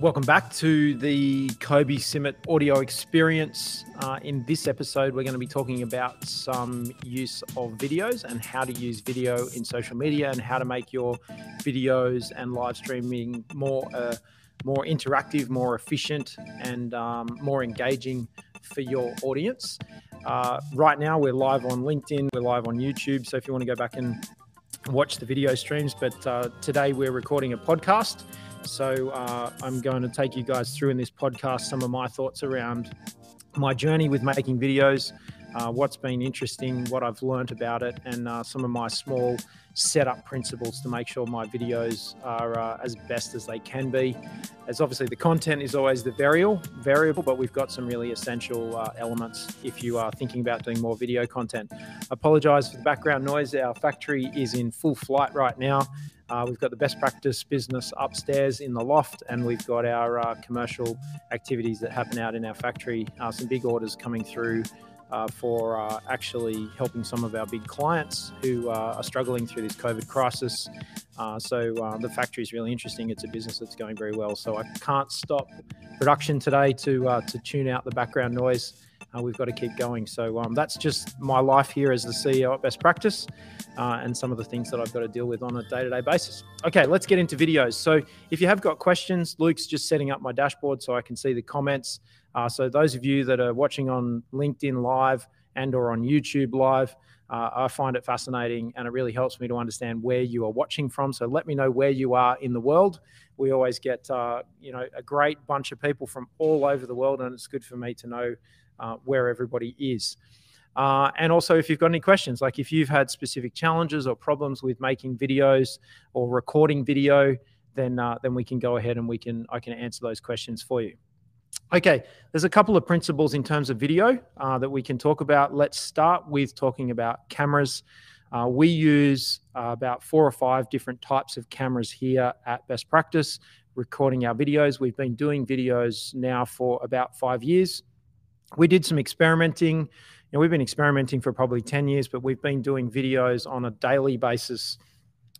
Welcome back to the Kobie Simmet audio experience. In this episode, we're going to be talking about some use of videos and how to use video in social media and how to make your videos and live streaming more interactive, more efficient, and more engaging for your audience. Right now, we're live on LinkedIn. We're live on YouTube. So if you want to go back and watch the video streams, but today we're recording a podcast. So I'm going to take you guys through in this podcast some of my thoughts around my journey with making videos, what's been interesting, what I've learned about it, and some of my small setup principles to make sure my videos are as best as they can be. As obviously the content is always the variable, but we've got some really essential elements if you are thinking about doing more video content. Apologize for the background noise. Our factory is in full flight right now. We've got the Best Practice business upstairs in the loft, and we've got our commercial activities that happen out in our factory. Some big orders coming through for actually helping some of our big clients who are struggling through this COVID crisis. So the factory is really interesting. It's a business that's going very well. So I can't stop production today to tune out the background noise. We've got to keep going. So that's just my life here as the CEO at Best Practice and some of the things that I've got to deal with on a day-to-day basis. Okay, let's get into videos. So if you have got questions, Luke's just setting up my dashboard so I can see the comments. So those of you that are watching on LinkedIn Live and or on YouTube Live, I find it fascinating, and it really helps me to understand where you are watching from. So let me know where you are in the world. We always get a great bunch of people from all over the world, and it's good for me to know where everybody is. And also, if you've got any questions, like if you've had specific challenges or problems with making videos or recording video, then we can go ahead and I can answer those questions for you. Okay, there's a couple of principles in terms of video that we can talk about. Let's start with talking about cameras. We use about 4 or 5 different types of cameras here at Best Practice, recording our videos. We've been doing videos now for about 5 years. We did some experimenting, we've been experimenting for probably 10 years, but we've been doing videos on a daily basis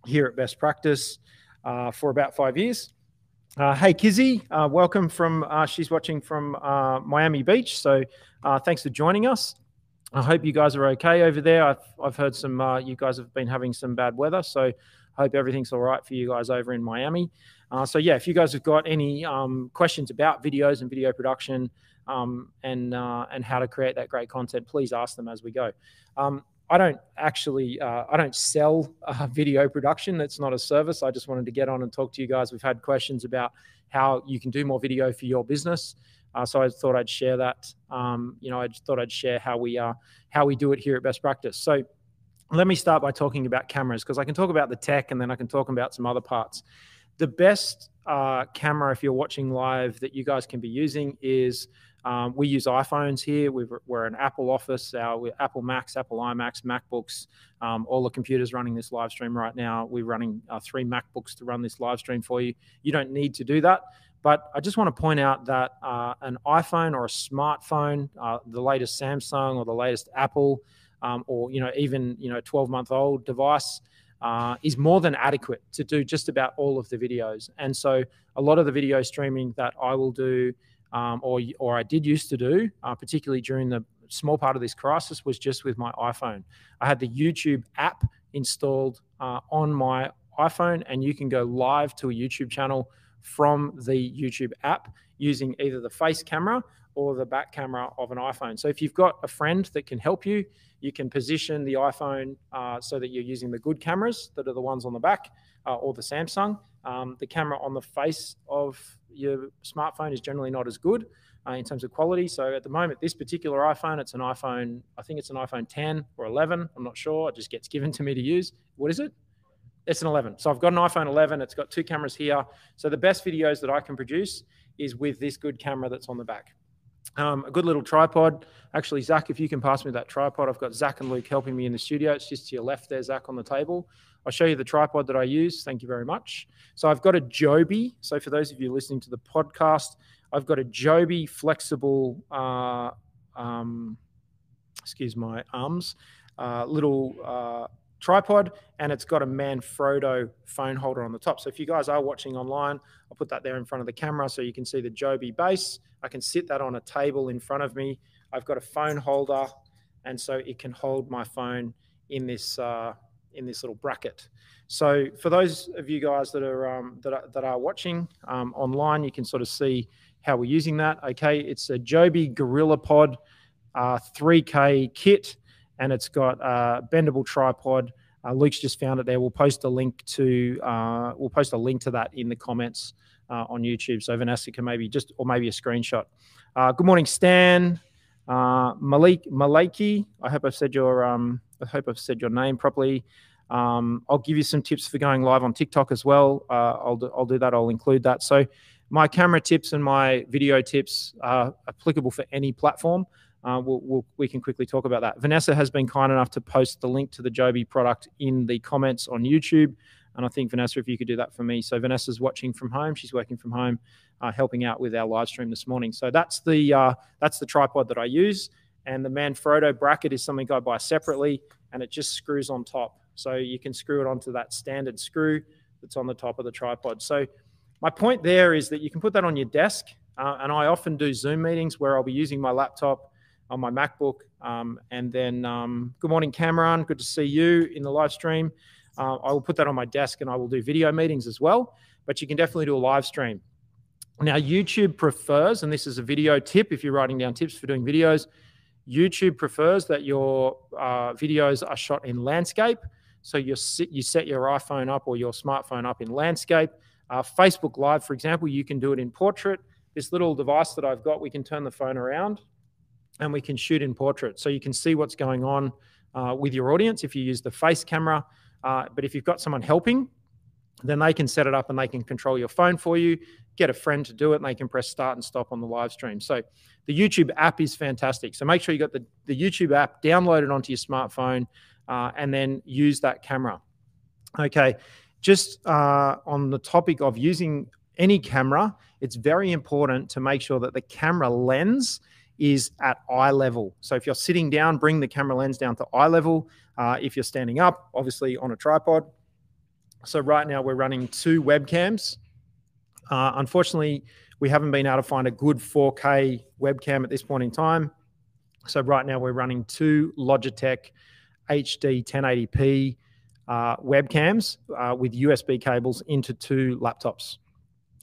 here at Best Practice for about 5 years. Hey, Kizzy, welcome from, she's watching from Miami Beach. So thanks for joining us. I hope you guys are okay over there. I've heard some, you guys have been having some bad weather. So I hope everything's all right for you guys over in Miami. So yeah, if you guys have got any questions about videos and video production, and how to create that great content, please ask them as we go. I don't sell video production. It's not a service. I just wanted to get on and talk to you guys. We've had questions about how you can do more video for your business. So I thought I'd share that. I thought I'd share how we do it here at Best Practice. So let me start by talking about cameras, because I can talk about the tech and then I can talk about some other parts. The best camera, if you're watching live, that you guys can be using is we use iPhones here. We're an Apple office. Our Apple Macs, Apple iMacs, MacBooks, all the computers running this live stream right now. We're running 3 MacBooks to run this live stream for you. You don't need to do that. But I just want to point out that an iPhone or a smartphone, the latest Samsung or the latest Apple, or even a 12-month-old device, is more than adequate to do just about all of the videos. And so a lot of the video streaming that I will do or I did used to do, particularly during the small part of this crisis, was just with my iPhone. I had the YouTube app installed on my iPhone, and you can go live to a YouTube channel from the YouTube app using either the face camera or the back camera of an iPhone. So if you've got a friend that can help you, you can position the iPhone so that you're using the good cameras that are the ones on the back or the Samsung. The camera on the face of your smartphone is generally not as good in terms of quality. So at the moment, this particular iPhone, it's an iPhone, I think it's an iPhone 10 or 11. I'm not sure. It just gets given to me to use. What is it? It's an 11. So I've got an iPhone 11. It's got 2 cameras here. So the best videos that I can produce is with this good camera that's on the back. A good little tripod. Actually, Zach, if you can pass me that tripod. I've got Zach and Luke helping me in the studio. It's just to your left there, Zach, on the table. I'll show you the tripod that I use. Thank you very much. So I've got a Joby. So for those of you listening to the podcast, I've got a Joby flexible, excuse my arms, little tripod, and it's got a Manfrotto phone holder on the top. So if you guys are watching online, I'll put that there in front of the camera so you can see the Joby base. I can sit that on a table in front of me. I've got a phone holder, and so it can hold my phone in this little bracket. So for those of you guys that are watching online, you can sort of see how we're using that. Okay, it's a Joby GorillaPod 3K kit, and it's got a bendable tripod. Luke's just found it there. We'll post a link to that in the comments on YouTube. So Vanessa can maybe just, or maybe a screenshot. Good morning, Stan. Maliki, I hope I've said your name properly. I'll give you some tips for going live on TikTok as well. I'll do that. I'll include that. So my camera tips and my video tips are applicable for any platform. We can quickly talk about that. Vanessa has been kind enough to post the link to the Joby product in the comments on YouTube. And I think, Vanessa, if you could do that for me. So Vanessa's watching from home. She's working from home, helping out with our live stream this morning. So that's the tripod that I use. And the Manfrotto bracket is something I buy separately, and it just screws on top. So you can screw it onto that standard screw that's on the top of the tripod. So my point there is that you can put that on your desk. And I often do Zoom meetings where I'll be using my laptop on my MacBook. Good morning, Cameron. Good to see you in the live stream. I will put that on my desk, and I will do video meetings as well, but you can definitely do a live stream. Now, YouTube prefers, and this is a video tip if you're writing down tips for doing videos, YouTube prefers that your videos are shot in landscape. So you set your iPhone up or your smartphone up in landscape. Facebook Live, for example, you can do it in portrait. This little device that I've got, we can turn the phone around and we can shoot in portrait. So you can see what's going on with your audience if you use the face camera. But if you've got someone helping, then they can set it up and they can control your phone for you, get a friend to do it, and they can press start and stop on the live stream. So the YouTube app is fantastic. So make sure you got the YouTube app downloaded onto your smartphone and then use that camera. Okay, just on the topic of using any camera, it's very important to make sure that the camera lens is at eye level. So if you're sitting down, bring the camera lens down to eye level. If you're standing up, obviously on a tripod. So right now we're running two webcams. Unfortunately, we haven't been able to find a good 4K webcam at this point in time. So right now we're running two Logitech HD 1080p webcams with USB cables into two laptops.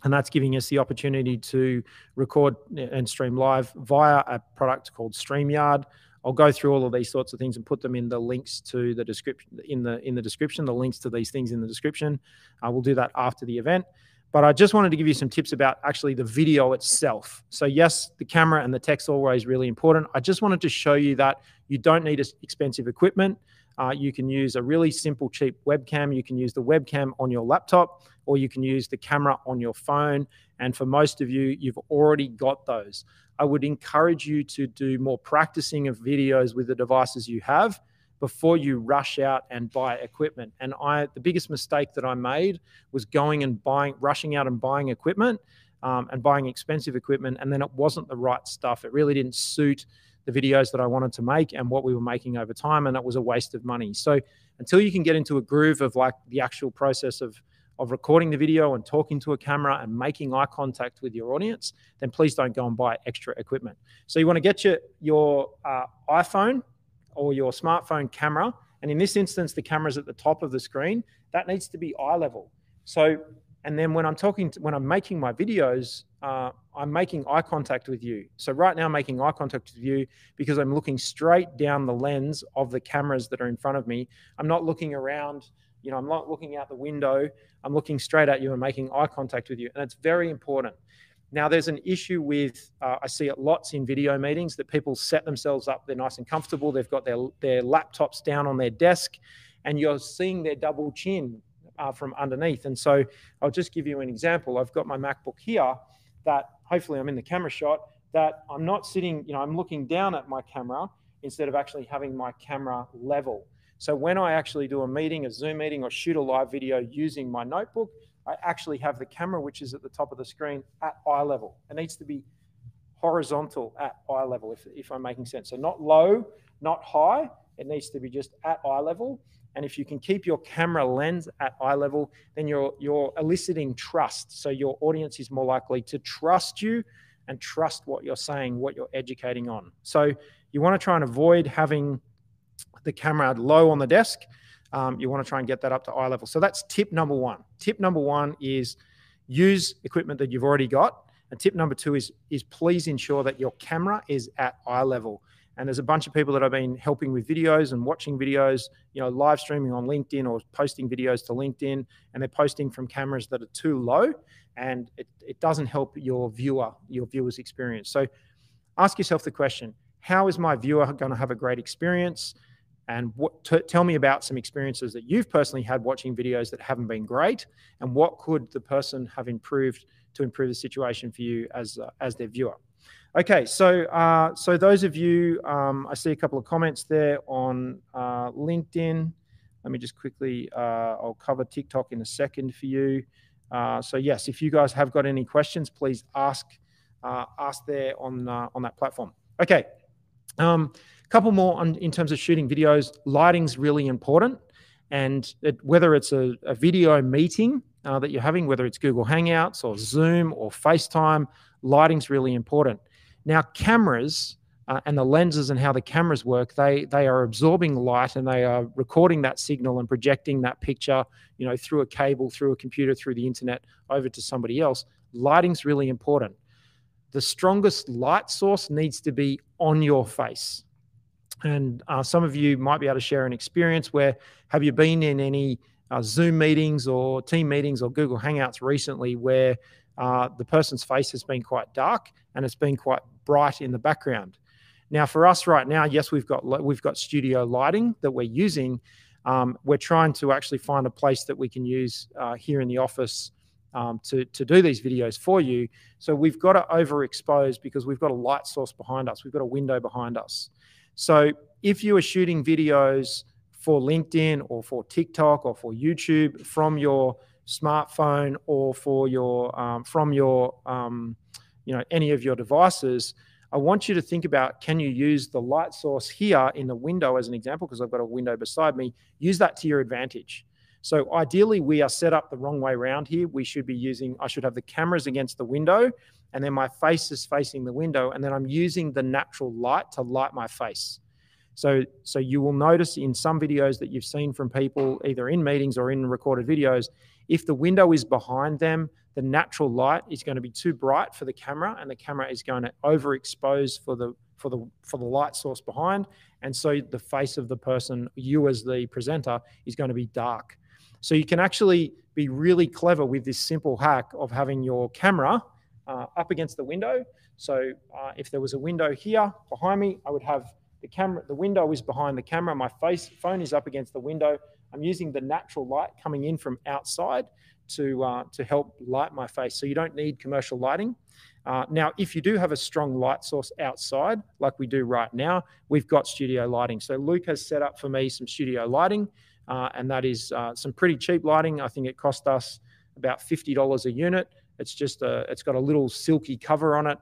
And that's giving us the opportunity to record and stream live via a product called StreamYard. I'll go through all of these sorts of things and put them in the links to the description, in the description, the links to these things in the description. We'll do that after the event. But I just wanted to give you some tips about actually the video itself. So yes, the camera and the tech's always really important. I just wanted to show you that you don't need expensive equipment. You can use a really simple, cheap webcam. You can use the webcam on your laptop, or you can use the camera on your phone. And for most of you, you've already got those. I would encourage you to do more practicing of videos with the devices you have before you rush out and buy equipment. And the biggest mistake that I made was rushing out and buying equipment and buying expensive equipment. And then it wasn't the right stuff. It really didn't suit the videos that I wanted to make and what we were making over time, and that was a waste of money. So until you can get into a groove of like the actual process of recording the video and talking to a camera and making eye contact with your audience, then please don't go and buy extra equipment. So you want to get your iPhone or your smartphone camera, and in this instance, the camera's at the top of the screen. That needs to be eye level. So, and then when I'm making my videos, I'm making eye contact with you. So right now I'm making eye contact with you because I'm looking straight down the lens of the cameras that are in front of me. I'm not looking around, I'm not looking out the window. I'm looking straight at you and making eye contact with you. And it's very important. Now there's an issue with, I see it lots in video meetings, that people set themselves up. They're nice and comfortable. They've got their laptops down on their desk, and you're seeing their double chin from underneath. And so I'll just give you an example. I've got my MacBook here that hopefully I'm in the camera shot, that I'm not sitting, I'm looking down at my camera instead of actually having my camera level. So when I actually do a meeting, a Zoom meeting, or shoot a live video using my notebook, I actually have the camera, which is at the top of the screen, at eye level. It needs to be horizontal at eye level, if I'm making sense. So not low, not high, it needs to be just at eye level. And if you can keep your camera lens at eye level, then you're eliciting trust. So your audience is more likely to trust you and trust what you're saying, what you're educating on. So you want to try and avoid having the camera low on the desk. You want to try and get that up to eye level. So that's tip number one. Tip number one is use equipment that you've already got. And tip number two is please ensure that your camera is at eye level. And there's a bunch of people that I've been helping with videos and watching videos, you know, live streaming on LinkedIn or posting videos to LinkedIn, and they're posting from cameras that are too low, and it doesn't help your viewer's experience. So ask yourself the question, how is my viewer going to have a great experience? And tell me about some experiences that you've personally had watching videos that haven't been great, and what could the person have improved to improve the situation for you as their viewer. Okay, so those of you, I see a couple of comments there on LinkedIn. Let me just quickly, I'll cover TikTok in a second for you. So yes, if you guys have got any questions, please ask there on that platform. Okay, couple more in terms of shooting videos. Lighting's really important, and whether it's a video meeting that you're having, whether it's Google Hangouts or Zoom or FaceTime, lighting's really important. Now, cameras and the lenses and how the cameras work, they are absorbing light and they are recording that signal and projecting that picture, you know, through a cable, through a computer, through the internet, over to somebody else. Lighting's really important. The strongest light source needs to be on your face. And some of you might be able to share an experience where, have you been in any Zoom meetings or team meetings or Google Hangouts recently where the person's face has been quite dark and it's been quite bright in the background? Now, for us right now, yes, we've got studio lighting that we're using. We're trying to actually find a place that we can use here in the office to do these videos for you. So we've got to overexpose because we've got a light source behind us. We've got a window behind us. So if you are shooting videos for LinkedIn or for TikTok or for YouTube from your smartphone or for your any of your devices, I want you to think about, can you use the light source here in the window as an example, because I've got a window beside me, use that to your advantage. So ideally, we are set up the wrong way around here. I should have the cameras against the window, and then my face is facing the window, and then I'm using the natural light to light my face. So you will notice in some videos that you've seen from people, either in meetings or in recorded videos, if the window is behind them, the natural light is going to be too bright for the camera, and the camera is going to overexpose for the light source behind. And so the face of the person, you as the presenter, is going to be dark. So you can actually be really clever with this simple hack of having your camera up against the window. So if there was a window here behind me, I would have the camera, the window is behind the camera, my face phone is up against the window. I'm using the natural light coming in from outside to help light my face. So you don't need commercial lighting. Now, if you do have a strong light source outside, like we do right now, we've got studio lighting. So Luke has set up for me some studio lighting. And that is some pretty cheap lighting. I think it cost us about $50 a unit. It's just it's got a little silky cover on it.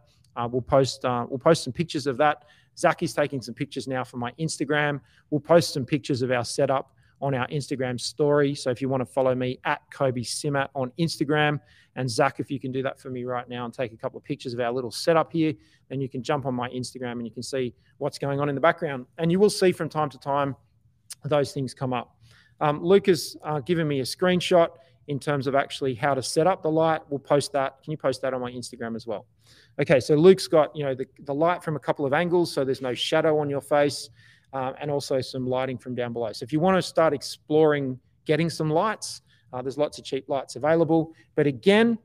We'll post some pictures of that. Zach is taking some pictures now for my Instagram. We'll post some pictures of our setup on our Instagram story. So if you want to follow me at Kobie Simmet on Instagram, and Zach, if you can do that for me right now and take a couple of pictures of our little setup here, then you can jump on my Instagram and you can see what's going on in the background. And you will see from time to time those things come up. Luke has given me a screenshot in terms of actually how to set up the light. We'll post that. Can you post that on my Instagram as well? Okay, so Luke's got, you know, the light from a couple of angles, so there's no shadow on your face, and also some lighting from down below. So if you want to start exploring getting some lights, there's lots of cheap lights available. But again,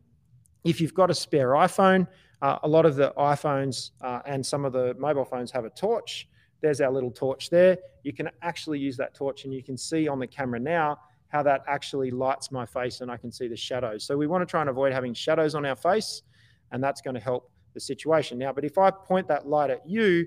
if you've got a spare iPhone, a lot of the iPhones and some of the mobile phones have a torch. There's our little torch there. You can actually use that torch, and you can see on the camera now how that actually lights my face, and I can see the shadows. So we want to try and avoid having shadows on our face, and that's going to help the situation now. But if I point that light at you,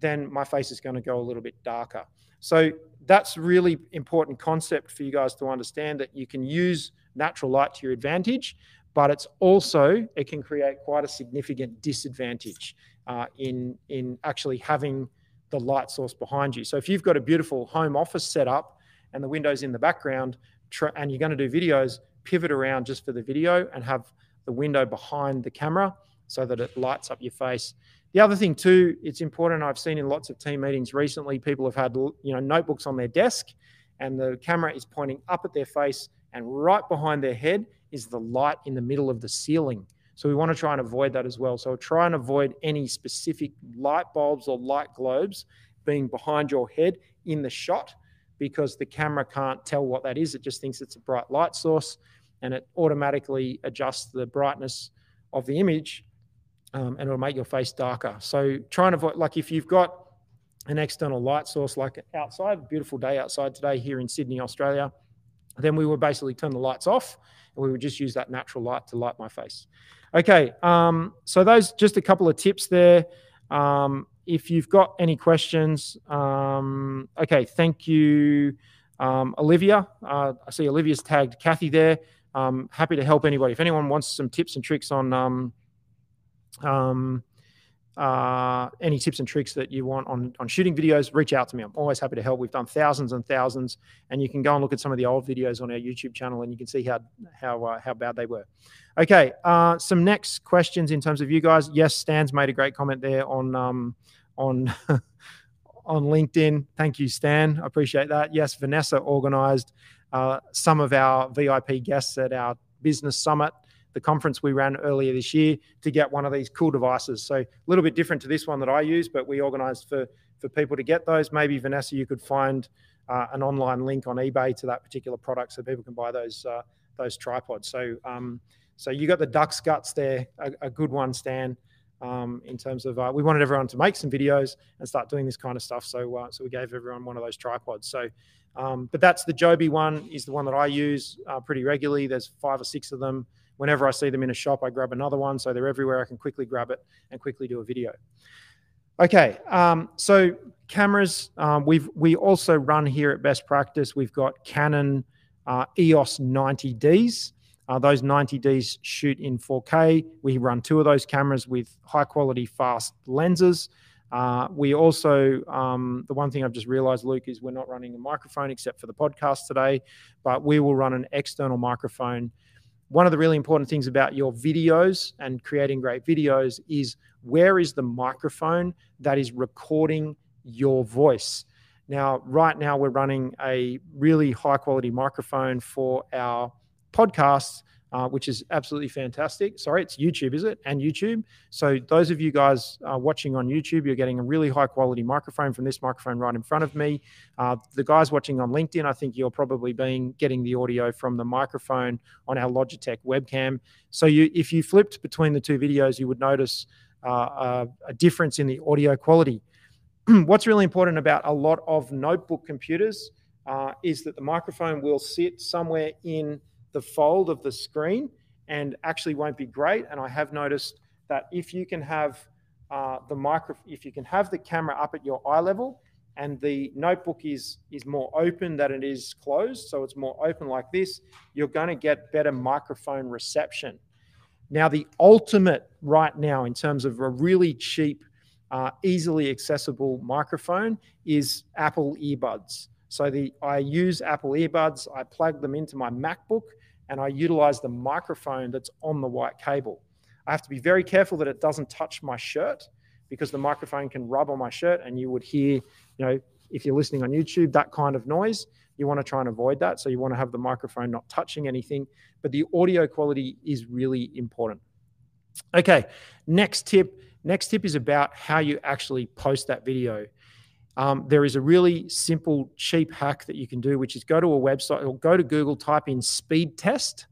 then my face is going to go a little bit darker. So that's really important concept for you guys to understand, that you can use natural light to your advantage, but it can create quite a significant disadvantage in actually having the light source behind you. So if you've got a beautiful home office set up and the window's in the background, and you're going to do videos, pivot around just for the video and have the window behind the camera so that it lights up your face. The other thing too, it's important, I've seen in lots of team meetings recently, people have had, you know, notebooks on their desk and the camera is pointing up at their face, and right behind their head is the light in the middle of the ceiling. So we want to try and avoid that as well. So try and avoid any specific light bulbs or light globes being behind your head in the shot, because the camera can't tell what that is. It just thinks it's a bright light source and it automatically adjusts the brightness of the image, and it'll make your face darker. So try and avoid, like if you've got an external light source, like outside, beautiful day outside today here in Sydney, Australia, then we would basically turn the lights off and we would just use that natural light to light my face. Okay, so those just a couple of tips there. If you've got any questions, okay, thank you, Olivia. I see Olivia's tagged Kathy there. Happy to help anybody. If anyone wants some tips and tricks on any tips and tricks that you want on shooting videos, reach out to me. I'm always happy to help. We've done thousands and thousands, and you can go and look at some of the old videos on our YouTube channel and you can see how bad they were. Okay, some next questions in terms of you guys. Yes, Stan's made a great comment there on on LinkedIn. Thank you, Stan. I appreciate that. Yes, Vanessa organized some of our VIP guests at our business summit, the conference we ran earlier this year, to get one of these cool devices. So a little bit different to this one that I use, but we organized for people to get those. Maybe, Vanessa, you could find an online link on eBay to that particular product so people can buy those tripods. So so you got the duck's guts there, a good one, Stan, in terms of we wanted everyone to make some videos and start doing this kind of stuff. So so we gave everyone one of those tripods. So but that's the Joby one, is the one that I use pretty regularly. There's 5 or 6 of them. Whenever I see them in a shop, I grab another one. So they're everywhere. I can quickly grab it and quickly do a video. Okay, so cameras, we also run here at Best Practice. We've got Canon EOS 90Ds. Those 90Ds shoot in 4K. We run 2 of those cameras with high-quality, fast lenses. We also, the one thing I've just realized, Luke, is we're not running a microphone except for the podcast today, but we will run an external microphone. One of the really important things about your videos and creating great videos is, where is the microphone that is recording your voice? Now, right now we're running a really high quality microphone for our podcasts, which is absolutely fantastic. Sorry, it's YouTube, is it? And YouTube. So those of you guys watching on YouTube, you're getting a really high quality microphone from this microphone right in front of me. The guys watching on LinkedIn, I think you're probably getting the audio from the microphone on our Logitech webcam. So if you flipped between the 2 videos, you would notice a difference in the audio quality. What's really important about a lot of notebook computers is that the microphone will sit somewhere in the fold of the screen and actually won't be great. And I have noticed that if you can have the camera up at your eye level and the notebook is more open than it is closed, so it's more open like this, you're going to get better microphone reception. Now, the ultimate right now in terms of a really cheap, easily accessible microphone is Apple earbuds. So I use Apple earbuds, I plug them into my MacBook, and I utilize the microphone that's on the white cable. I have to be very careful that it doesn't touch my shirt, because the microphone can rub on my shirt and you would hear, you know, if you're listening on YouTube, that kind of noise. You want to try and avoid that. So you want to have the microphone not touching anything, but the audio quality is really important. Okay, next tip. Next tip is about how you actually post that video. There is a really simple, cheap hack that you can do, which is go to a website or go to Google, type in speed test.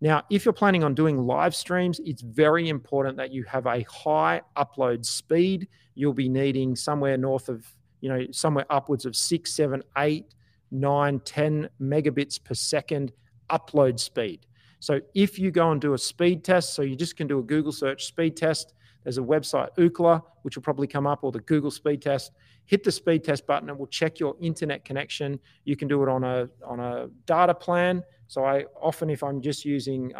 Now, if you're planning on doing live streams, it's very important that you have a high upload speed. You'll be needing somewhere north of, you know, somewhere upwards of 6, 7, 8, 9, 10 megabits per second upload speed. So if you go and do a speed test, so you just can do a Google search speed test. There's a website, Ookla, which will probably come up, or the Google speed test. Hit the speed test button. It will check your internet connection. You can do it on a data plan. So I often, if I'm just using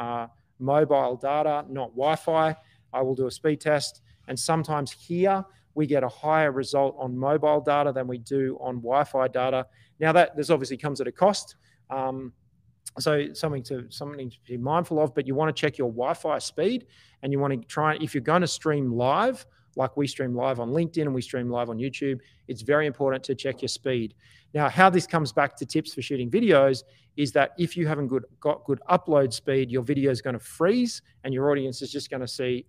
mobile data, not Wi-Fi, I will do a speed test. And sometimes here we get a higher result on mobile data than we do on Wi-Fi data. Now that this obviously comes at a cost. So something to be mindful of, but you want to check your Wi-Fi speed, and you want to try, if you're going to stream live, like we stream live on LinkedIn and we stream live on YouTube, it's very important to check your speed. Now, how this comes back to tips for shooting videos is that if you haven't got good upload speed, your video is going to freeze and your audience is just going to see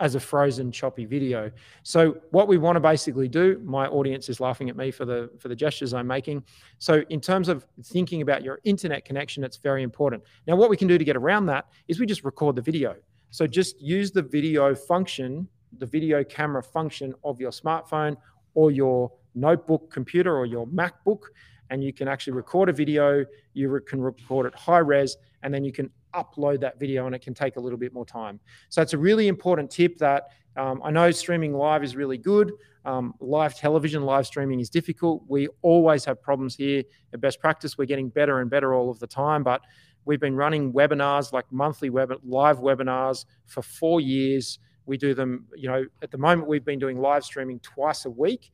as a frozen, choppy video. So what we want to basically do, my audience is laughing at me for the gestures I'm making. So in terms of thinking about your internet connection, it's very important. Now, what we can do to get around that is we just record the video. So just use the video function, the video camera function of your smartphone or your notebook computer or your MacBook, and you can actually record a video. You can record it high res, and then you can upload that video, and it can take a little bit more time. So it's a really important tip that I know streaming live is really good. Live television, live streaming is difficult. We always have problems here at Best Practice. We're getting better and better all of the time, but we've been running webinars, like monthly live webinars, for 4 years. We do them, you know, at the moment we've been doing live streaming twice a week.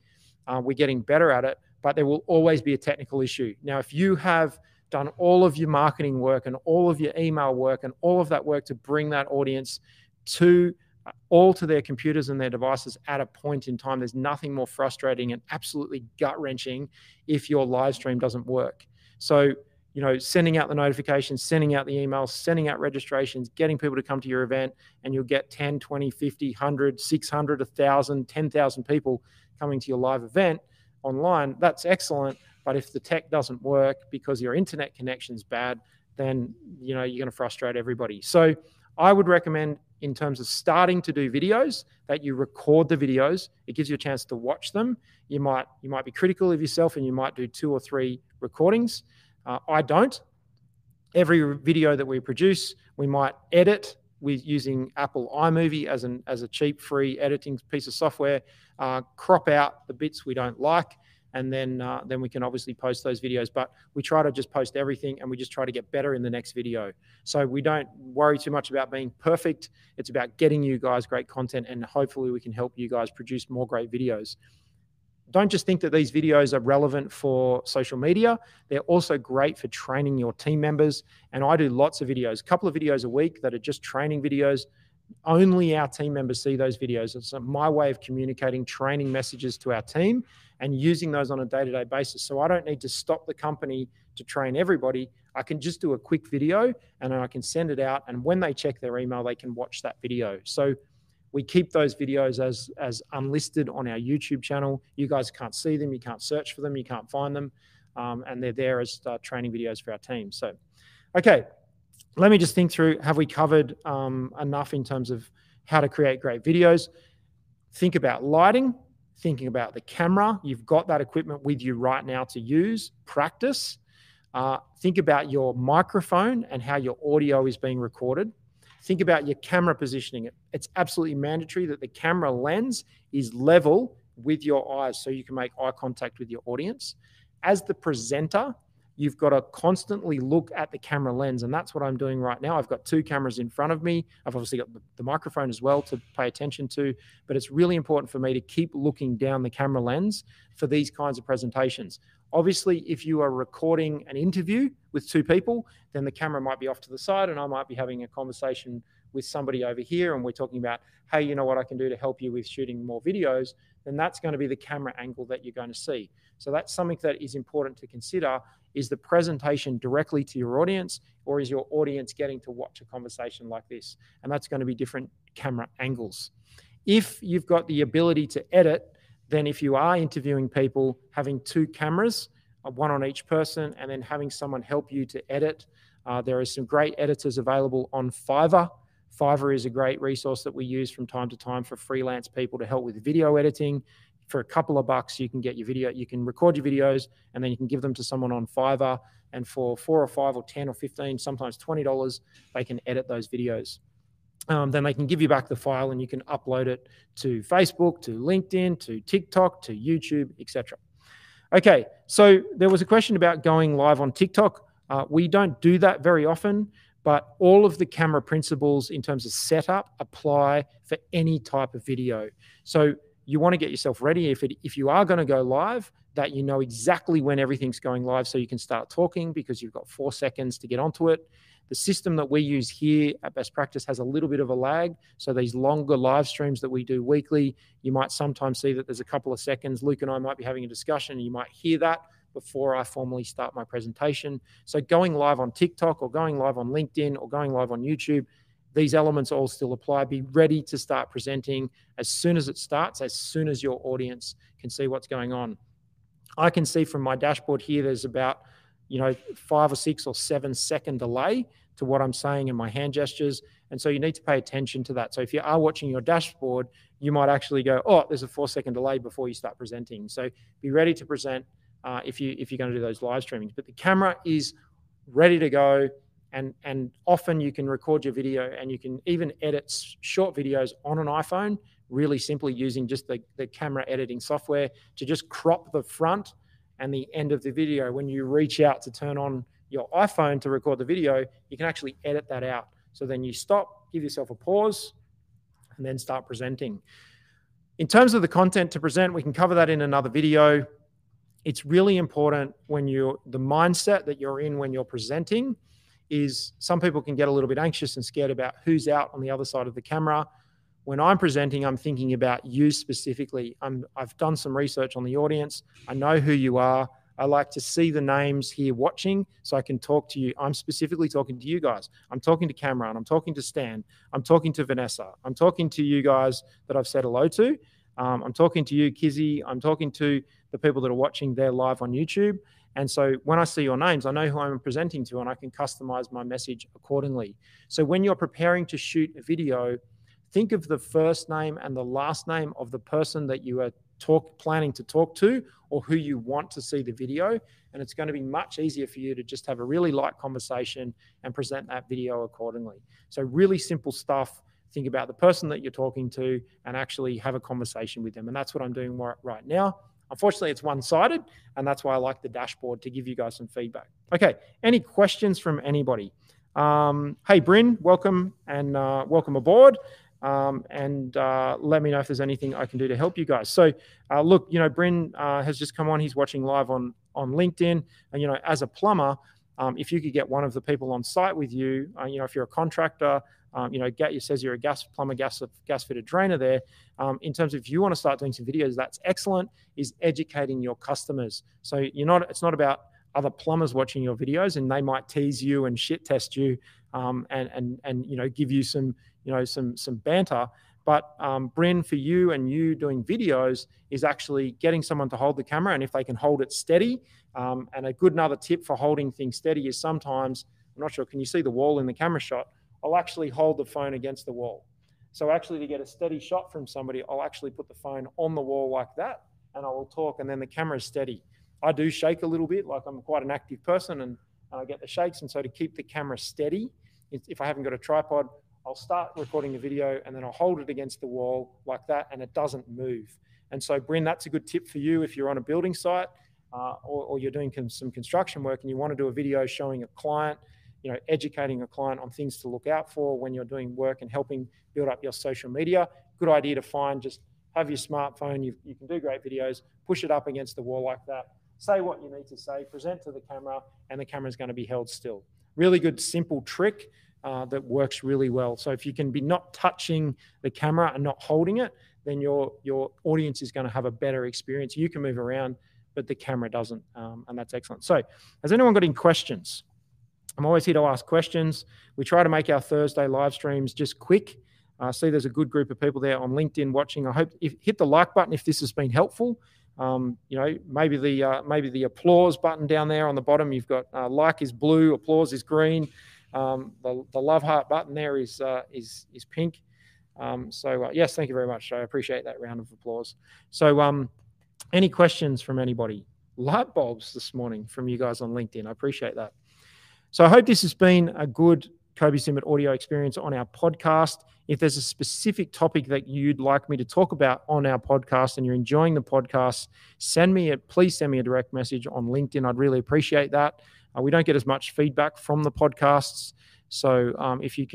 We're getting better at it, but there will always be a technical issue. Now, if you have done all of your marketing work and all of your email work and all of that work to bring that audience to their computers and their devices at a point in time, there's nothing more frustrating and absolutely gut-wrenching if your live stream doesn't work. So, you know, sending out the notifications, sending out the emails, sending out registrations, getting people to come to your event, and you'll get 10, 20, 50, 100, 600, 1,000, 10,000 people coming to your live event online. That's excellent. But if the tech doesn't work because your internet connection's bad, then, you know, you're going to frustrate everybody. So I would recommend, in terms of starting to do videos, that you record the videos. It gives you a chance to watch them. You might be critical of yourself, and you might do 2 or 3 recordings. I don't. Every video that we produce, we might edit with using Apple iMovie as a cheap, free editing piece of software, crop out the bits we don't like, and then we can obviously post those videos. But we try to just post everything, and we just try to get better in the next video. So we don't worry too much about being perfect. It's about getting you guys great content, and hopefully we can help you guys produce more great videos. Don't just think that these videos are relevant for social media. They're also great for training your team members. And I do lots of videos, a couple of videos a week that are just training videos. Only our team members see those videos. It's my way of communicating training messages to our team and using those on a day-to-day basis. So I don't need to stop the company to train everybody. I can just do a quick video, and then I can send it out. And when they check their email, they can watch that video. So we keep those videos as unlisted on our YouTube channel. You guys can't see them. You can't search for them. You can't find them. And they're there as training videos for our team. So, okay, let me just think through, have we covered enough in terms of how to create great videos? Think about lighting, thinking about the camera. You've got that equipment with you right now to use, practice. Think about your microphone and how your audio is being recorded. Think about your camera positioning. It's absolutely mandatory that the camera lens is level with your eyes so you can make eye contact with your audience. As the presenter, you've got to constantly look at the camera lens, and that's what I'm doing right now. I've got 2 cameras in front of me. I've obviously got the microphone as well to pay attention to, but it's really important for me to keep looking down the camera lens for these kinds of presentations. Obviously, if you are recording an interview with 2 people, then the camera might be off to the side and I might be having a conversation with somebody over here, and we're talking about, hey, you know what I can do to help you with shooting more videos, then that's going to be the camera angle that you're going to see. So that's something that is important to consider. Is the presentation directly to your audience, or is your audience getting to watch a conversation like this? And that's going to be different camera angles. If you've got the ability to edit, then if you are interviewing people, having 2 cameras, one on each person, and then having someone help you to edit. There are some great editors available on Fiverr. Fiverr is a great resource that we use from time to time for freelance people to help with video editing. For a couple of bucks, you can get your video, you can record your videos, and then you can give them to someone on Fiverr. And for $4 or $5 or $10 or $15, sometimes $20, they can edit those videos. Then they can give you back the file and you can upload it to Facebook, to LinkedIn, to TikTok, to YouTube, etc. Okay, so there was a question about going live on TikTok. We don't do that very often, But all of the camera principles in terms of setup apply for any type of video. So you want to get yourself ready if you are going to go live, that you know exactly when everything's going live so you can start talking, because you've got 4 seconds to get onto it. The system that we use here at Best Practice has a little bit of a lag. So these longer live streams that we do weekly, you might sometimes see that there's a couple of seconds. Luke and I might be having a discussion, and you might hear that before I formally start my presentation. So going live on TikTok or going live on LinkedIn or going live on YouTube, these elements all still apply. Be ready to start presenting as soon as it starts, as soon as your audience can see what's going on. I can see from my dashboard here, there's about 5 or 6 or 7 second delay to what I'm saying in my hand gestures. And so you need to pay attention to that. So if you are watching your dashboard, you might actually go, oh, there's a 4 second delay before you start presenting. So be ready to present if you're going to do those live streamings. But the camera is ready to go. And often you can record your video, and you can even edit short videos on an iPhone really simply using just the camera editing software to just crop the front and the end of the video. When you reach out to turn on your iPhone to record the video, you can actually edit that out. So then you stop, give yourself a pause, and then start presenting. In terms of the content to present, we can cover that in another video. It's really important when the mindset that you're in when you're presenting is, some people can get a little bit anxious and scared about who's out on the other side of the camera. When I'm presenting, I'm thinking about you specifically. I've done some research on the audience. I know who you are. I like to see the names here watching so I can talk to you. I'm specifically talking to you guys. I'm talking to Cameron. I'm talking to Stan. I'm talking to Vanessa. I'm talking to you guys that I've said hello to. I'm talking to you, Kizzy. I'm talking to the people that are watching there live on YouTube. And so when I see your names, I know who I'm presenting to, and I can customize my message accordingly. So when you're preparing to shoot a video, think of the first name and the last name of the person that you are planning to talk to, or who you want to see the video. And it's going to be much easier for you to just have a really light conversation and present that video accordingly. So really simple stuff. Think about the person that you're talking to and actually have a conversation with them. And that's what I'm doing right now. Unfortunately, it's one-sided, and that's why I like the dashboard to give you guys some feedback. Okay, any questions from anybody? Hey, Bryn, welcome, and welcome aboard. Let me know if there's anything I can do to help you guys. So look, Bryn has just come on. He's watching live on LinkedIn. And, as a plumber, if you could get one of the people on site with you, if you're a contractor, says you're a gas plumber, gas-fitted drainer there. In terms of if you want to start doing some videos, that's excellent, is educating your customers. So it's not about other plumbers watching your videos, and they might tease you and shit test you and give you some banter. But Bryn, for you and you doing videos is actually getting someone to hold the camera, and if they can hold it steady. And another tip for holding things steady is sometimes, I'm not sure, can you see the wall in the camera shot? I'll actually hold the phone against the wall. So actually to get a steady shot from somebody, I'll actually put the phone on the wall like that, and I will talk, and then the camera is steady. I do shake a little bit, like I'm quite an active person, and I get the shakes. And so to keep the camera steady, if I haven't got a tripod, I'll start recording the video, and then I'll hold it against the wall like that, and it doesn't move. And so, Bryn, that's a good tip for you if you're on a building site or you're doing some construction work and you want to do a video showing a client, educating a client on things to look out for when you're doing work and helping build up your social media. Good idea to just have your smartphone. You can do great videos, push it up against the wall like that. Say what you need to say, present to the camera, and the camera's going to be held still. Really good, simple trick that works really well. So if you can be not touching the camera and not holding it, then your audience is going to have a better experience. You can move around, but the camera doesn't, and that's excellent. So has anyone got any questions? I'm always here to ask questions. We try to make our Thursday live streams just quick. See there's a good group of people there on LinkedIn watching. I hope hit the like button if this has been helpful. Maybe the applause button down there on the bottom. You've got like is blue, applause is green. The love heart button there is pink. Yes, thank you very much. I appreciate that round of applause. So any questions from anybody? Light bulbs this morning from you guys on LinkedIn. I appreciate that. So I hope this has been a good Kobie Simmet audio experience on our podcast. If there's a specific topic that you'd like me to talk about on our podcast and you're enjoying the podcast, please send me a direct message on LinkedIn. I'd really appreciate that. We don't get as much feedback from the podcasts. So if you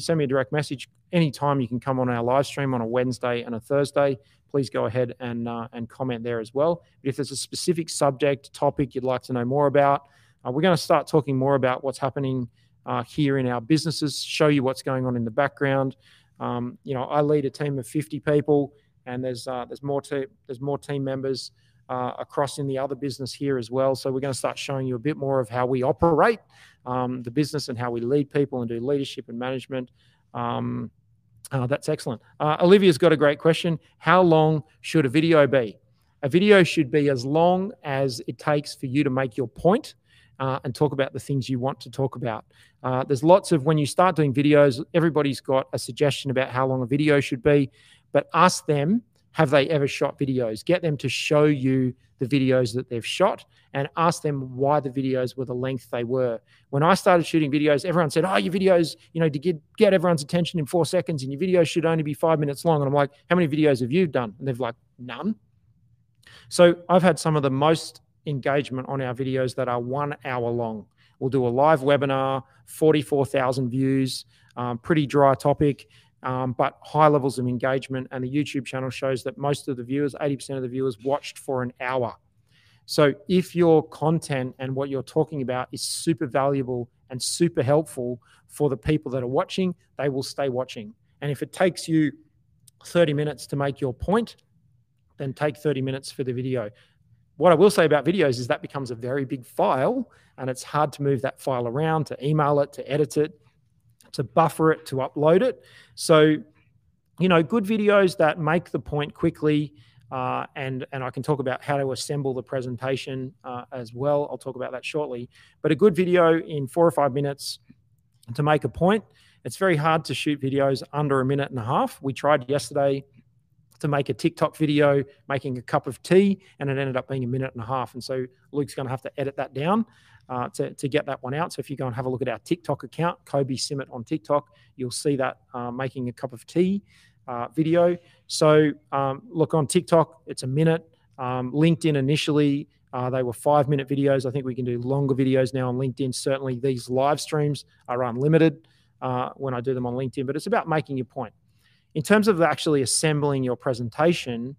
send me a direct message, anytime you can come on our live stream on a Wednesday and a Thursday, please go ahead and comment there as well. But if there's a specific subject, topic you'd like to know more about, we're going to start talking more about what's happening here in our businesses, show you what's going on in the background. I lead a team of 50 people, and there's more team members across in the other business here as well. So we're going to start showing you a bit more of how we operate the business and how we lead people and do leadership and management. That's excellent. Olivia's got a great question. How long should a video be? A video should be as long as it takes for you to make your point and talk about the things you want to talk about. There's lots of, when you start doing videos, everybody's got a suggestion about how long a video should be, but ask them, have they ever shot videos? Get them to show you the videos that they've shot and ask them why the videos were the length they were. When I started shooting videos, everyone said, oh, your videos, to get everyone's attention in 4 seconds and your videos should only be 5 minutes long. And I'm like, how many videos have you done? And they're like, none. So I've had some of the most engagement on our videos that are 1 hour long. We'll do a live webinar, 44,000 views, pretty dry topic. But high levels of engagement, and the YouTube channel shows that most of the viewers, 80% of the viewers, watched for an hour. So if your content and what you're talking about is super valuable and super helpful for the people that are watching, they will stay watching. And if it takes you 30 minutes to make your point, then take 30 minutes for the video. What I will say about videos is that becomes a very big file, and it's hard to move that file around, to email it, to edit it, to buffer it, to upload it. So, good videos that make the point quickly, and I can talk about how to assemble the presentation as well. I'll talk about that shortly. But a good video in 4 or 5 minutes to make a point. It's very hard to shoot videos under a minute and a half. We tried yesterday to make a TikTok video making a cup of tea, and it ended up being a minute and a half. And so Luke's going to have to edit that down to get that one out. So if you go and have a look at our TikTok account, Kobie Simmet on TikTok, you'll see that making a cup of tea video. So look, on TikTok, it's a minute. LinkedIn initially, they were 5-minute videos. I think we can do longer videos now on LinkedIn. Certainly these live streams are unlimited when I do them on LinkedIn, but it's about making your point. In terms of actually assembling your presentation,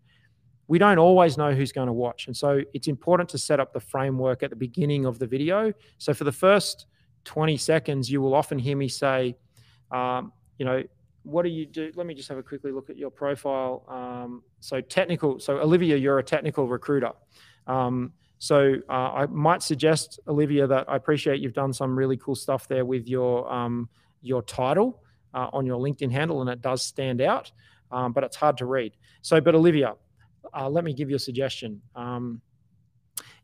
we don't always know who's going to watch. And so it's important to set up the framework at the beginning of the video. So for the first 20 seconds, you will often hear me say, what do you do? Let me just have a quickly look at your profile. So Olivia, you're a technical recruiter. I might suggest, Olivia, that I appreciate you've done some really cool stuff there with your title on your LinkedIn handle, and it does stand out, but it's hard to read. So, but Olivia, let me give you a suggestion.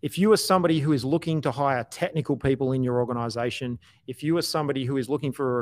If you are somebody who is looking to hire technical people in your organization, if you are somebody who is looking for a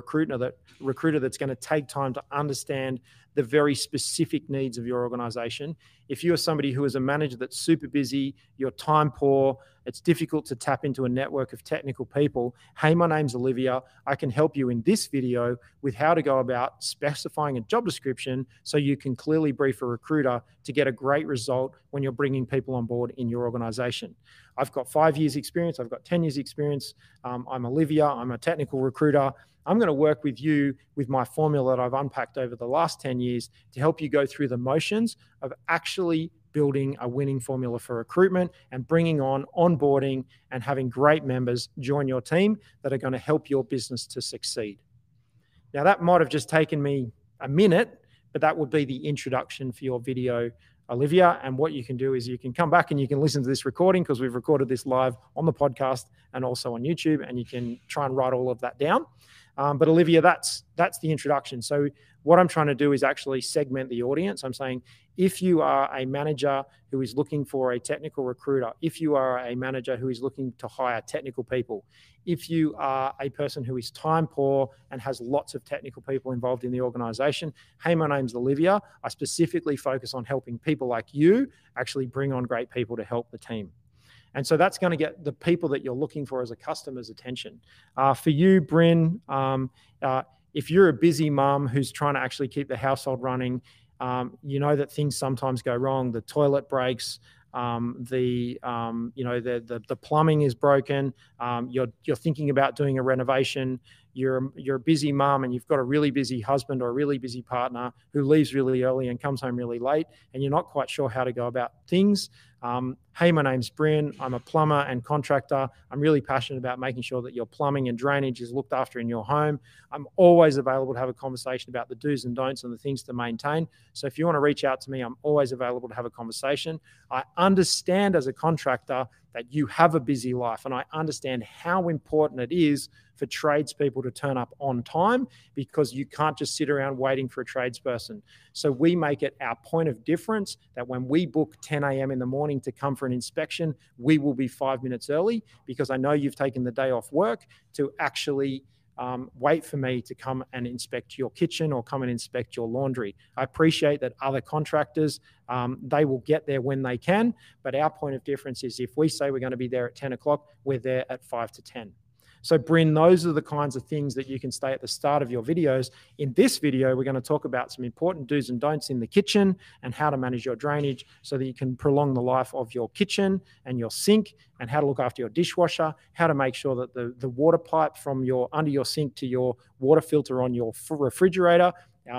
recruiter that's going to take time to understand the very specific needs of your organization, if you are somebody who is a manager that's super busy, you're time poor, it's difficult to tap into a network of technical people, hey, my name's Olivia. I can help you in this video with how to go about specifying a job description so you can clearly brief a recruiter to get a great result when you're bringing people on board in your organization. I've got 5 years experience. I've got 10 years experience. I'm Olivia. I'm a technical recruiter. I'm going to work with you with my formula that I've unpacked over the last 10 years to help you go through the motions of actually building a winning formula for recruitment and bringing on onboarding and having great members join your team that are going to help your business to succeed. Now, that might have just taken me a minute, but that would be the introduction for your video, Olivia. And what you can do is you can come back and you can listen to this recording, because we've recorded this live on the podcast and also on YouTube, and you can try and write all of that down. But Olivia, that's the introduction. So what I'm trying to do is actually segment the audience. I'm saying, if you are a manager who is looking for a technical recruiter, if you are a manager who is looking to hire technical people, if you are a person who is time poor and has lots of technical people involved in the organization, hey, my name's Olivia. I specifically focus on helping people like you actually bring on great people to help the team. And so that's going to get the people that you're looking for as a customer's attention. For you, Bryn, if you're a busy mom who's trying to actually keep the household running, that things sometimes go wrong. The toilet breaks. The plumbing is broken. You're thinking about doing a renovation. you're a busy mom and you've got a really busy husband or a really busy partner who leaves really early and comes home really late, and you're not quite sure how to go about things. Hey, my name's Bryn. I'm a plumber and contractor. I'm really passionate about making sure that your plumbing and drainage is looked after in your home. I'm always available to have a conversation about the do's and don'ts and the things to maintain. So if you want to reach out to me, I'm always available to have a conversation. I understand as a contractor that you have a busy life, and I understand how important it is for tradespeople to turn up on time, because you can't just sit around waiting for a tradesperson. So we make it our point of difference that when we book 10 a.m. in the morning to come for an inspection, we will be 5 minutes early, because I know you've taken the day off work to actually wait for me to come and inspect your kitchen or come and inspect your laundry. I appreciate that other contractors, they will get there when they can, but our point of difference is if we say we're going to be there at 10 o'clock, we're there at 5 to 10. So Bryn, those are the kinds of things that you can stay at the start of your videos. In this video, we're going to talk about some important do's and don'ts in the kitchen and how to manage your drainage so that you can prolong the life of your kitchen and your sink, and how to look after your dishwasher, how to make sure that the water pipe from your under your sink to your water filter on your refrigerator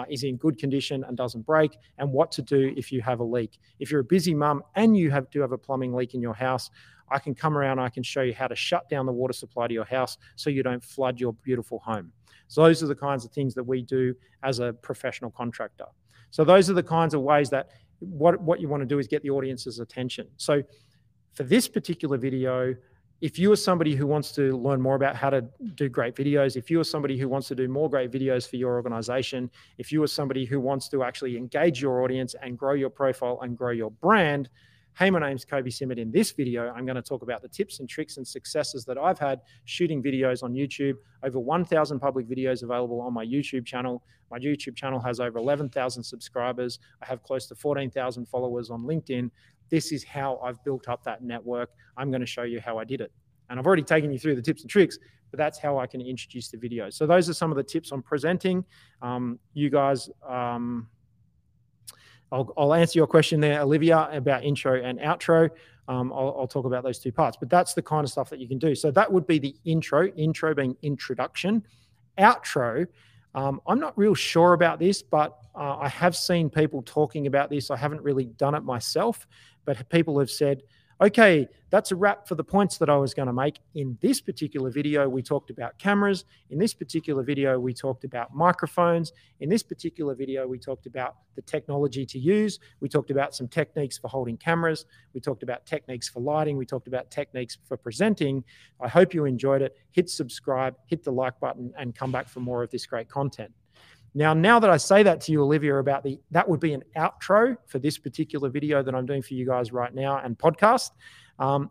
is in good condition and doesn't break, and what to do if you have a leak. If you're a busy mum and you do have a plumbing leak in your house, I can come around, I can show you how to shut down the water supply to your house so you don't flood your beautiful home. So those are the kinds of things that we do as a professional contractor. So those are the kinds of ways that what you want to do is get the audience's attention. So for this particular video, if you are somebody who wants to learn more about how to do great videos, if you are somebody who wants to do more great videos for your organization, if you are somebody who wants to actually engage your audience and grow your profile and grow your brand, hey, my name's Kobie Simmet. In this video, I'm going to talk about the tips and tricks and successes that I've had shooting videos on YouTube. Over 1,000 public videos available on my YouTube channel. My YouTube channel has over 11,000 subscribers. I have close to 14,000 followers on LinkedIn. This is how I've built up that network. I'm going to show you how I did it. And I've already taken you through the tips and tricks, but that's how I can introduce the video. So those are some of the tips I'm presenting. You guys... I'll answer your question there, Olivia, about intro and outro. I'll talk about those two parts, but that's the kind of stuff that you can do. So that would be the intro being introduction. Outro, I'm not real sure about this, but I have seen people talking about this. I haven't really done it myself, but people have said, okay, that's a wrap for the points that I was going to make. In this particular video, we talked about cameras. In this particular video, we talked about microphones. In this particular video, we talked about the technology to use. We talked about some techniques for holding cameras. We talked about techniques for lighting. We talked about techniques for presenting. I hope you enjoyed it. Hit subscribe, hit the like button, and come back for more of this great content. Now that I say that to you, Olivia, about that would be an outro for this particular video that I'm doing for you guys right now and podcast. And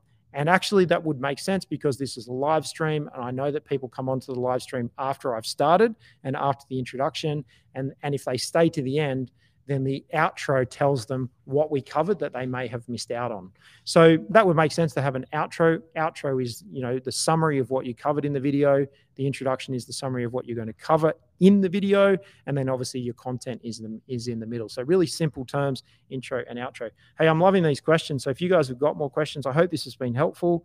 actually that would make sense because this is a live stream, and I know that people come onto the live stream after I've started and after the introduction. And if they stay to the end, then the outro tells them what we covered that they may have missed out on. So that would make sense to have an outro. Outro is, the summary of what you covered in the video. The introduction is the summary of what you're going to cover in the video. And then obviously your content is in the middle. So really simple terms, intro and outro. Hey, I'm loving these questions. So if you guys have got more questions, I hope this has been helpful.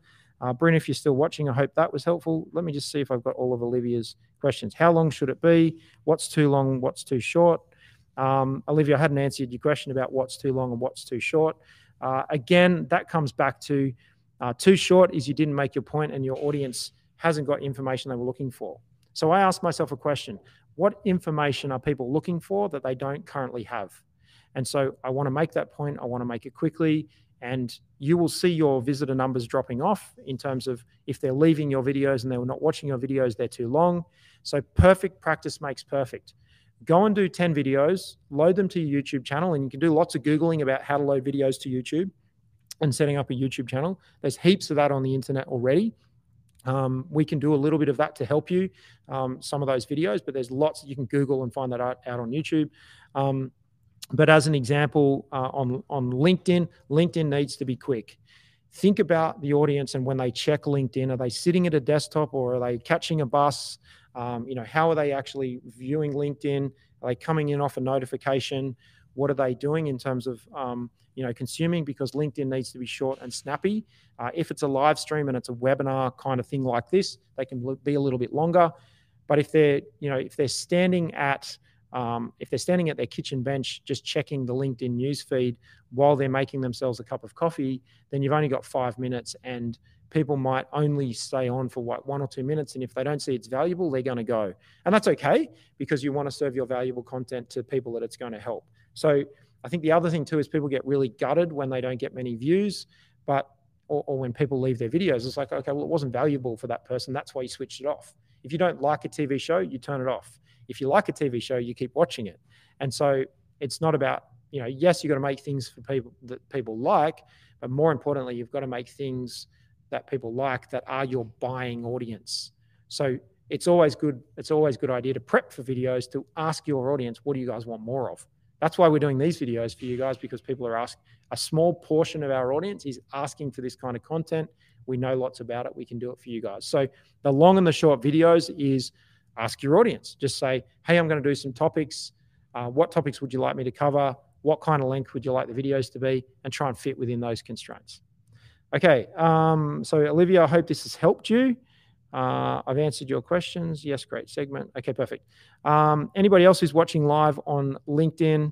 Bryn, if you're still watching, I hope that was helpful. Let me just see if I've got all of Olivia's questions. How long should it be? What's too long? What's too short? Olivia, I hadn't answered your question about what's too long and what's too short. Again, that comes back to too short is you didn't make your point and your audience hasn't got information they were looking for. So I asked myself a question: what information are people looking for that they don't currently have? And so I want to make that point. I want to make it quickly. And you will see your visitor numbers dropping off in terms of if they're leaving your videos and they were not watching your videos, they're too long. So perfect practice makes perfect. Go and do 10 videos, load them to your YouTube channel, and you can do lots of Googling about how to load videos to YouTube and setting up a YouTube channel. There's heaps of that on the internet already. We can do a little bit of that to help you, some of those videos, but there's lots you can Google and find that out on YouTube. But as an example, on LinkedIn needs to be quick. Think about the audience, and when they check LinkedIn, are they sitting at a desktop or are they catching a bus? How are they actually viewing LinkedIn? Are they coming in off a notification? What are they doing in terms of, consuming? Because LinkedIn needs to be short and snappy. If it's a live stream and it's a webinar kind of thing like this, they can be a little bit longer. But if they're, you know, if they're standing at their kitchen bench just checking the LinkedIn newsfeed while they're making themselves a cup of coffee, then you've only got 5 minutes, and people might only stay on for what, 1 or 2 minutes. And if they don't see it's valuable, they're going to go. And that's okay, because you want to serve your valuable content to people that it's going to help. So I think the other thing too is people get really gutted when they don't get many views, but or when people leave their videos. It's like, okay, well, it wasn't valuable for that person. That's why you switched it off. If you don't like a TV show, you turn it off. If you like a TV show, you keep watching it. And so it's not about, you know, yes, you've got to make things for people that people like, but more importantly, you've got to make things that people like that are your buying audience. So it's always good. It's always a good idea to prep for videos, to ask your audience, what do you guys want more of? That's why we're doing these videos for you guys, because people are asking, a small portion of our audience is asking for this kind of content. We know lots about it. We can do it for you guys. So the long and the short videos is ask your audience. Just say, hey, I'm going to do some topics. What topics would you like me to cover? What kind of length would you like the videos to be? And try and fit within those constraints. Okay, so Olivia, I hope this has helped you. I've answered your questions. Yes, great segment. Okay, perfect. Anybody else who's watching live on LinkedIn,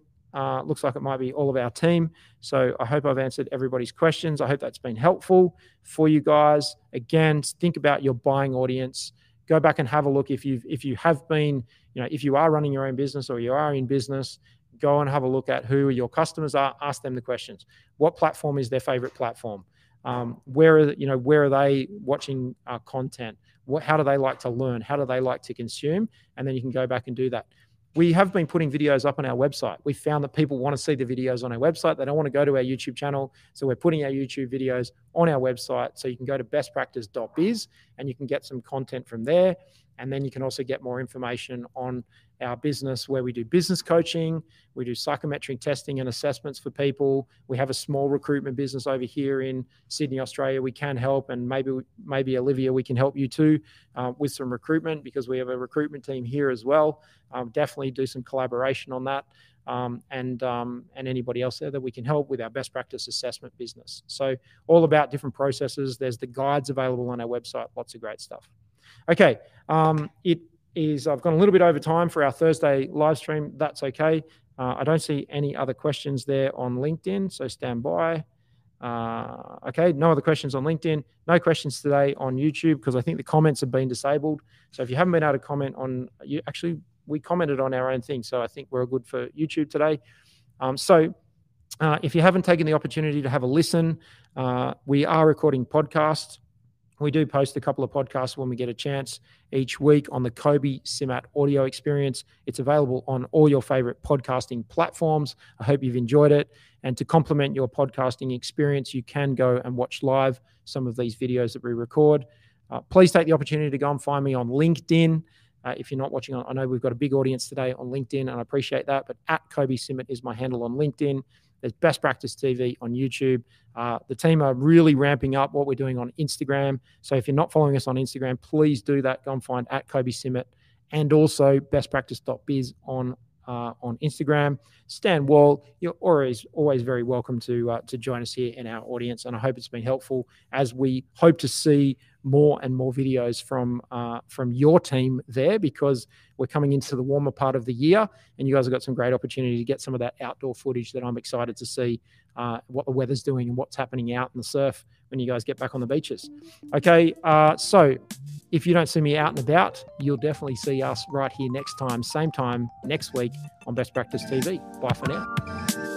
looks like it might be all of our team. So I hope I've answered everybody's questions. I hope that's been helpful for you guys. Again, think about your buying audience. Go back and have a look. If you have been, you know, if you are running your own business or you are in business, go and have a look at who your customers are. Ask them the questions. What platform is their favorite platform? Where are they watching our content? How do they like to learn? How do they like to consume? And then you can go back and do that. We have been putting videos up on our website. We found that people want to see the videos on our website. They don't want to go to our YouTube channel. So we're putting our YouTube videos on our website. So you can go to bestpractice.biz and you can get some content from there. And then you can also get more information on our business, where we do business coaching, we do psychometric testing and assessments for people. We have a small recruitment business over here in Sydney, Australia. We can help, and maybe Olivia, we can help you too with some recruitment, because we have a recruitment team here as well. Definitely do some collaboration on that, and anybody else there that we can help with our best practice assessment business. So all about different processes. There's the guides available on our website. Lots of great stuff. Okay, I've gone a little bit over time for our Thursday live stream. That's okay. I don't see any other questions there on LinkedIn, so stand by. Okay, no other questions on LinkedIn. No questions today on YouTube, because I think the comments have been disabled. So if you haven't been able to comment on, we commented on our own thing, so I think we're good for YouTube today. So if you haven't taken the opportunity to have a listen, we are recording podcasts. We do post a couple of podcasts when we get a chance each week on the Kobie Simmet audio experience. It's available on all your favorite podcasting platforms. I hope you've enjoyed it. And to complement your podcasting experience, you can go and watch live some of these videos that we record. Please take the opportunity to go and find me on LinkedIn. If you're not watching, I know we've got a big audience today on LinkedIn, and I appreciate that. But @KobieSimmet is my handle on LinkedIn. There's Best Practice TV on YouTube. The team are really ramping up what we're doing on Instagram. So if you're not following us on Instagram, please do that. Go and find @KobieSimmet and also bestpractice.biz on Instagram. Stan Wall, you're always very welcome to join us here in our audience. And I hope it's been helpful, as we hope to see more and more videos from your team there, because we're coming into the warmer part of the year, and you guys have got some great opportunity to get some of that outdoor footage that I'm excited to see, what the weather's doing and what's happening out in the surf when you guys get back on the beaches. Okay, so if you don't see me out and about, you'll definitely see us right here next time, same time next week on Best Practice TV. Bye for now.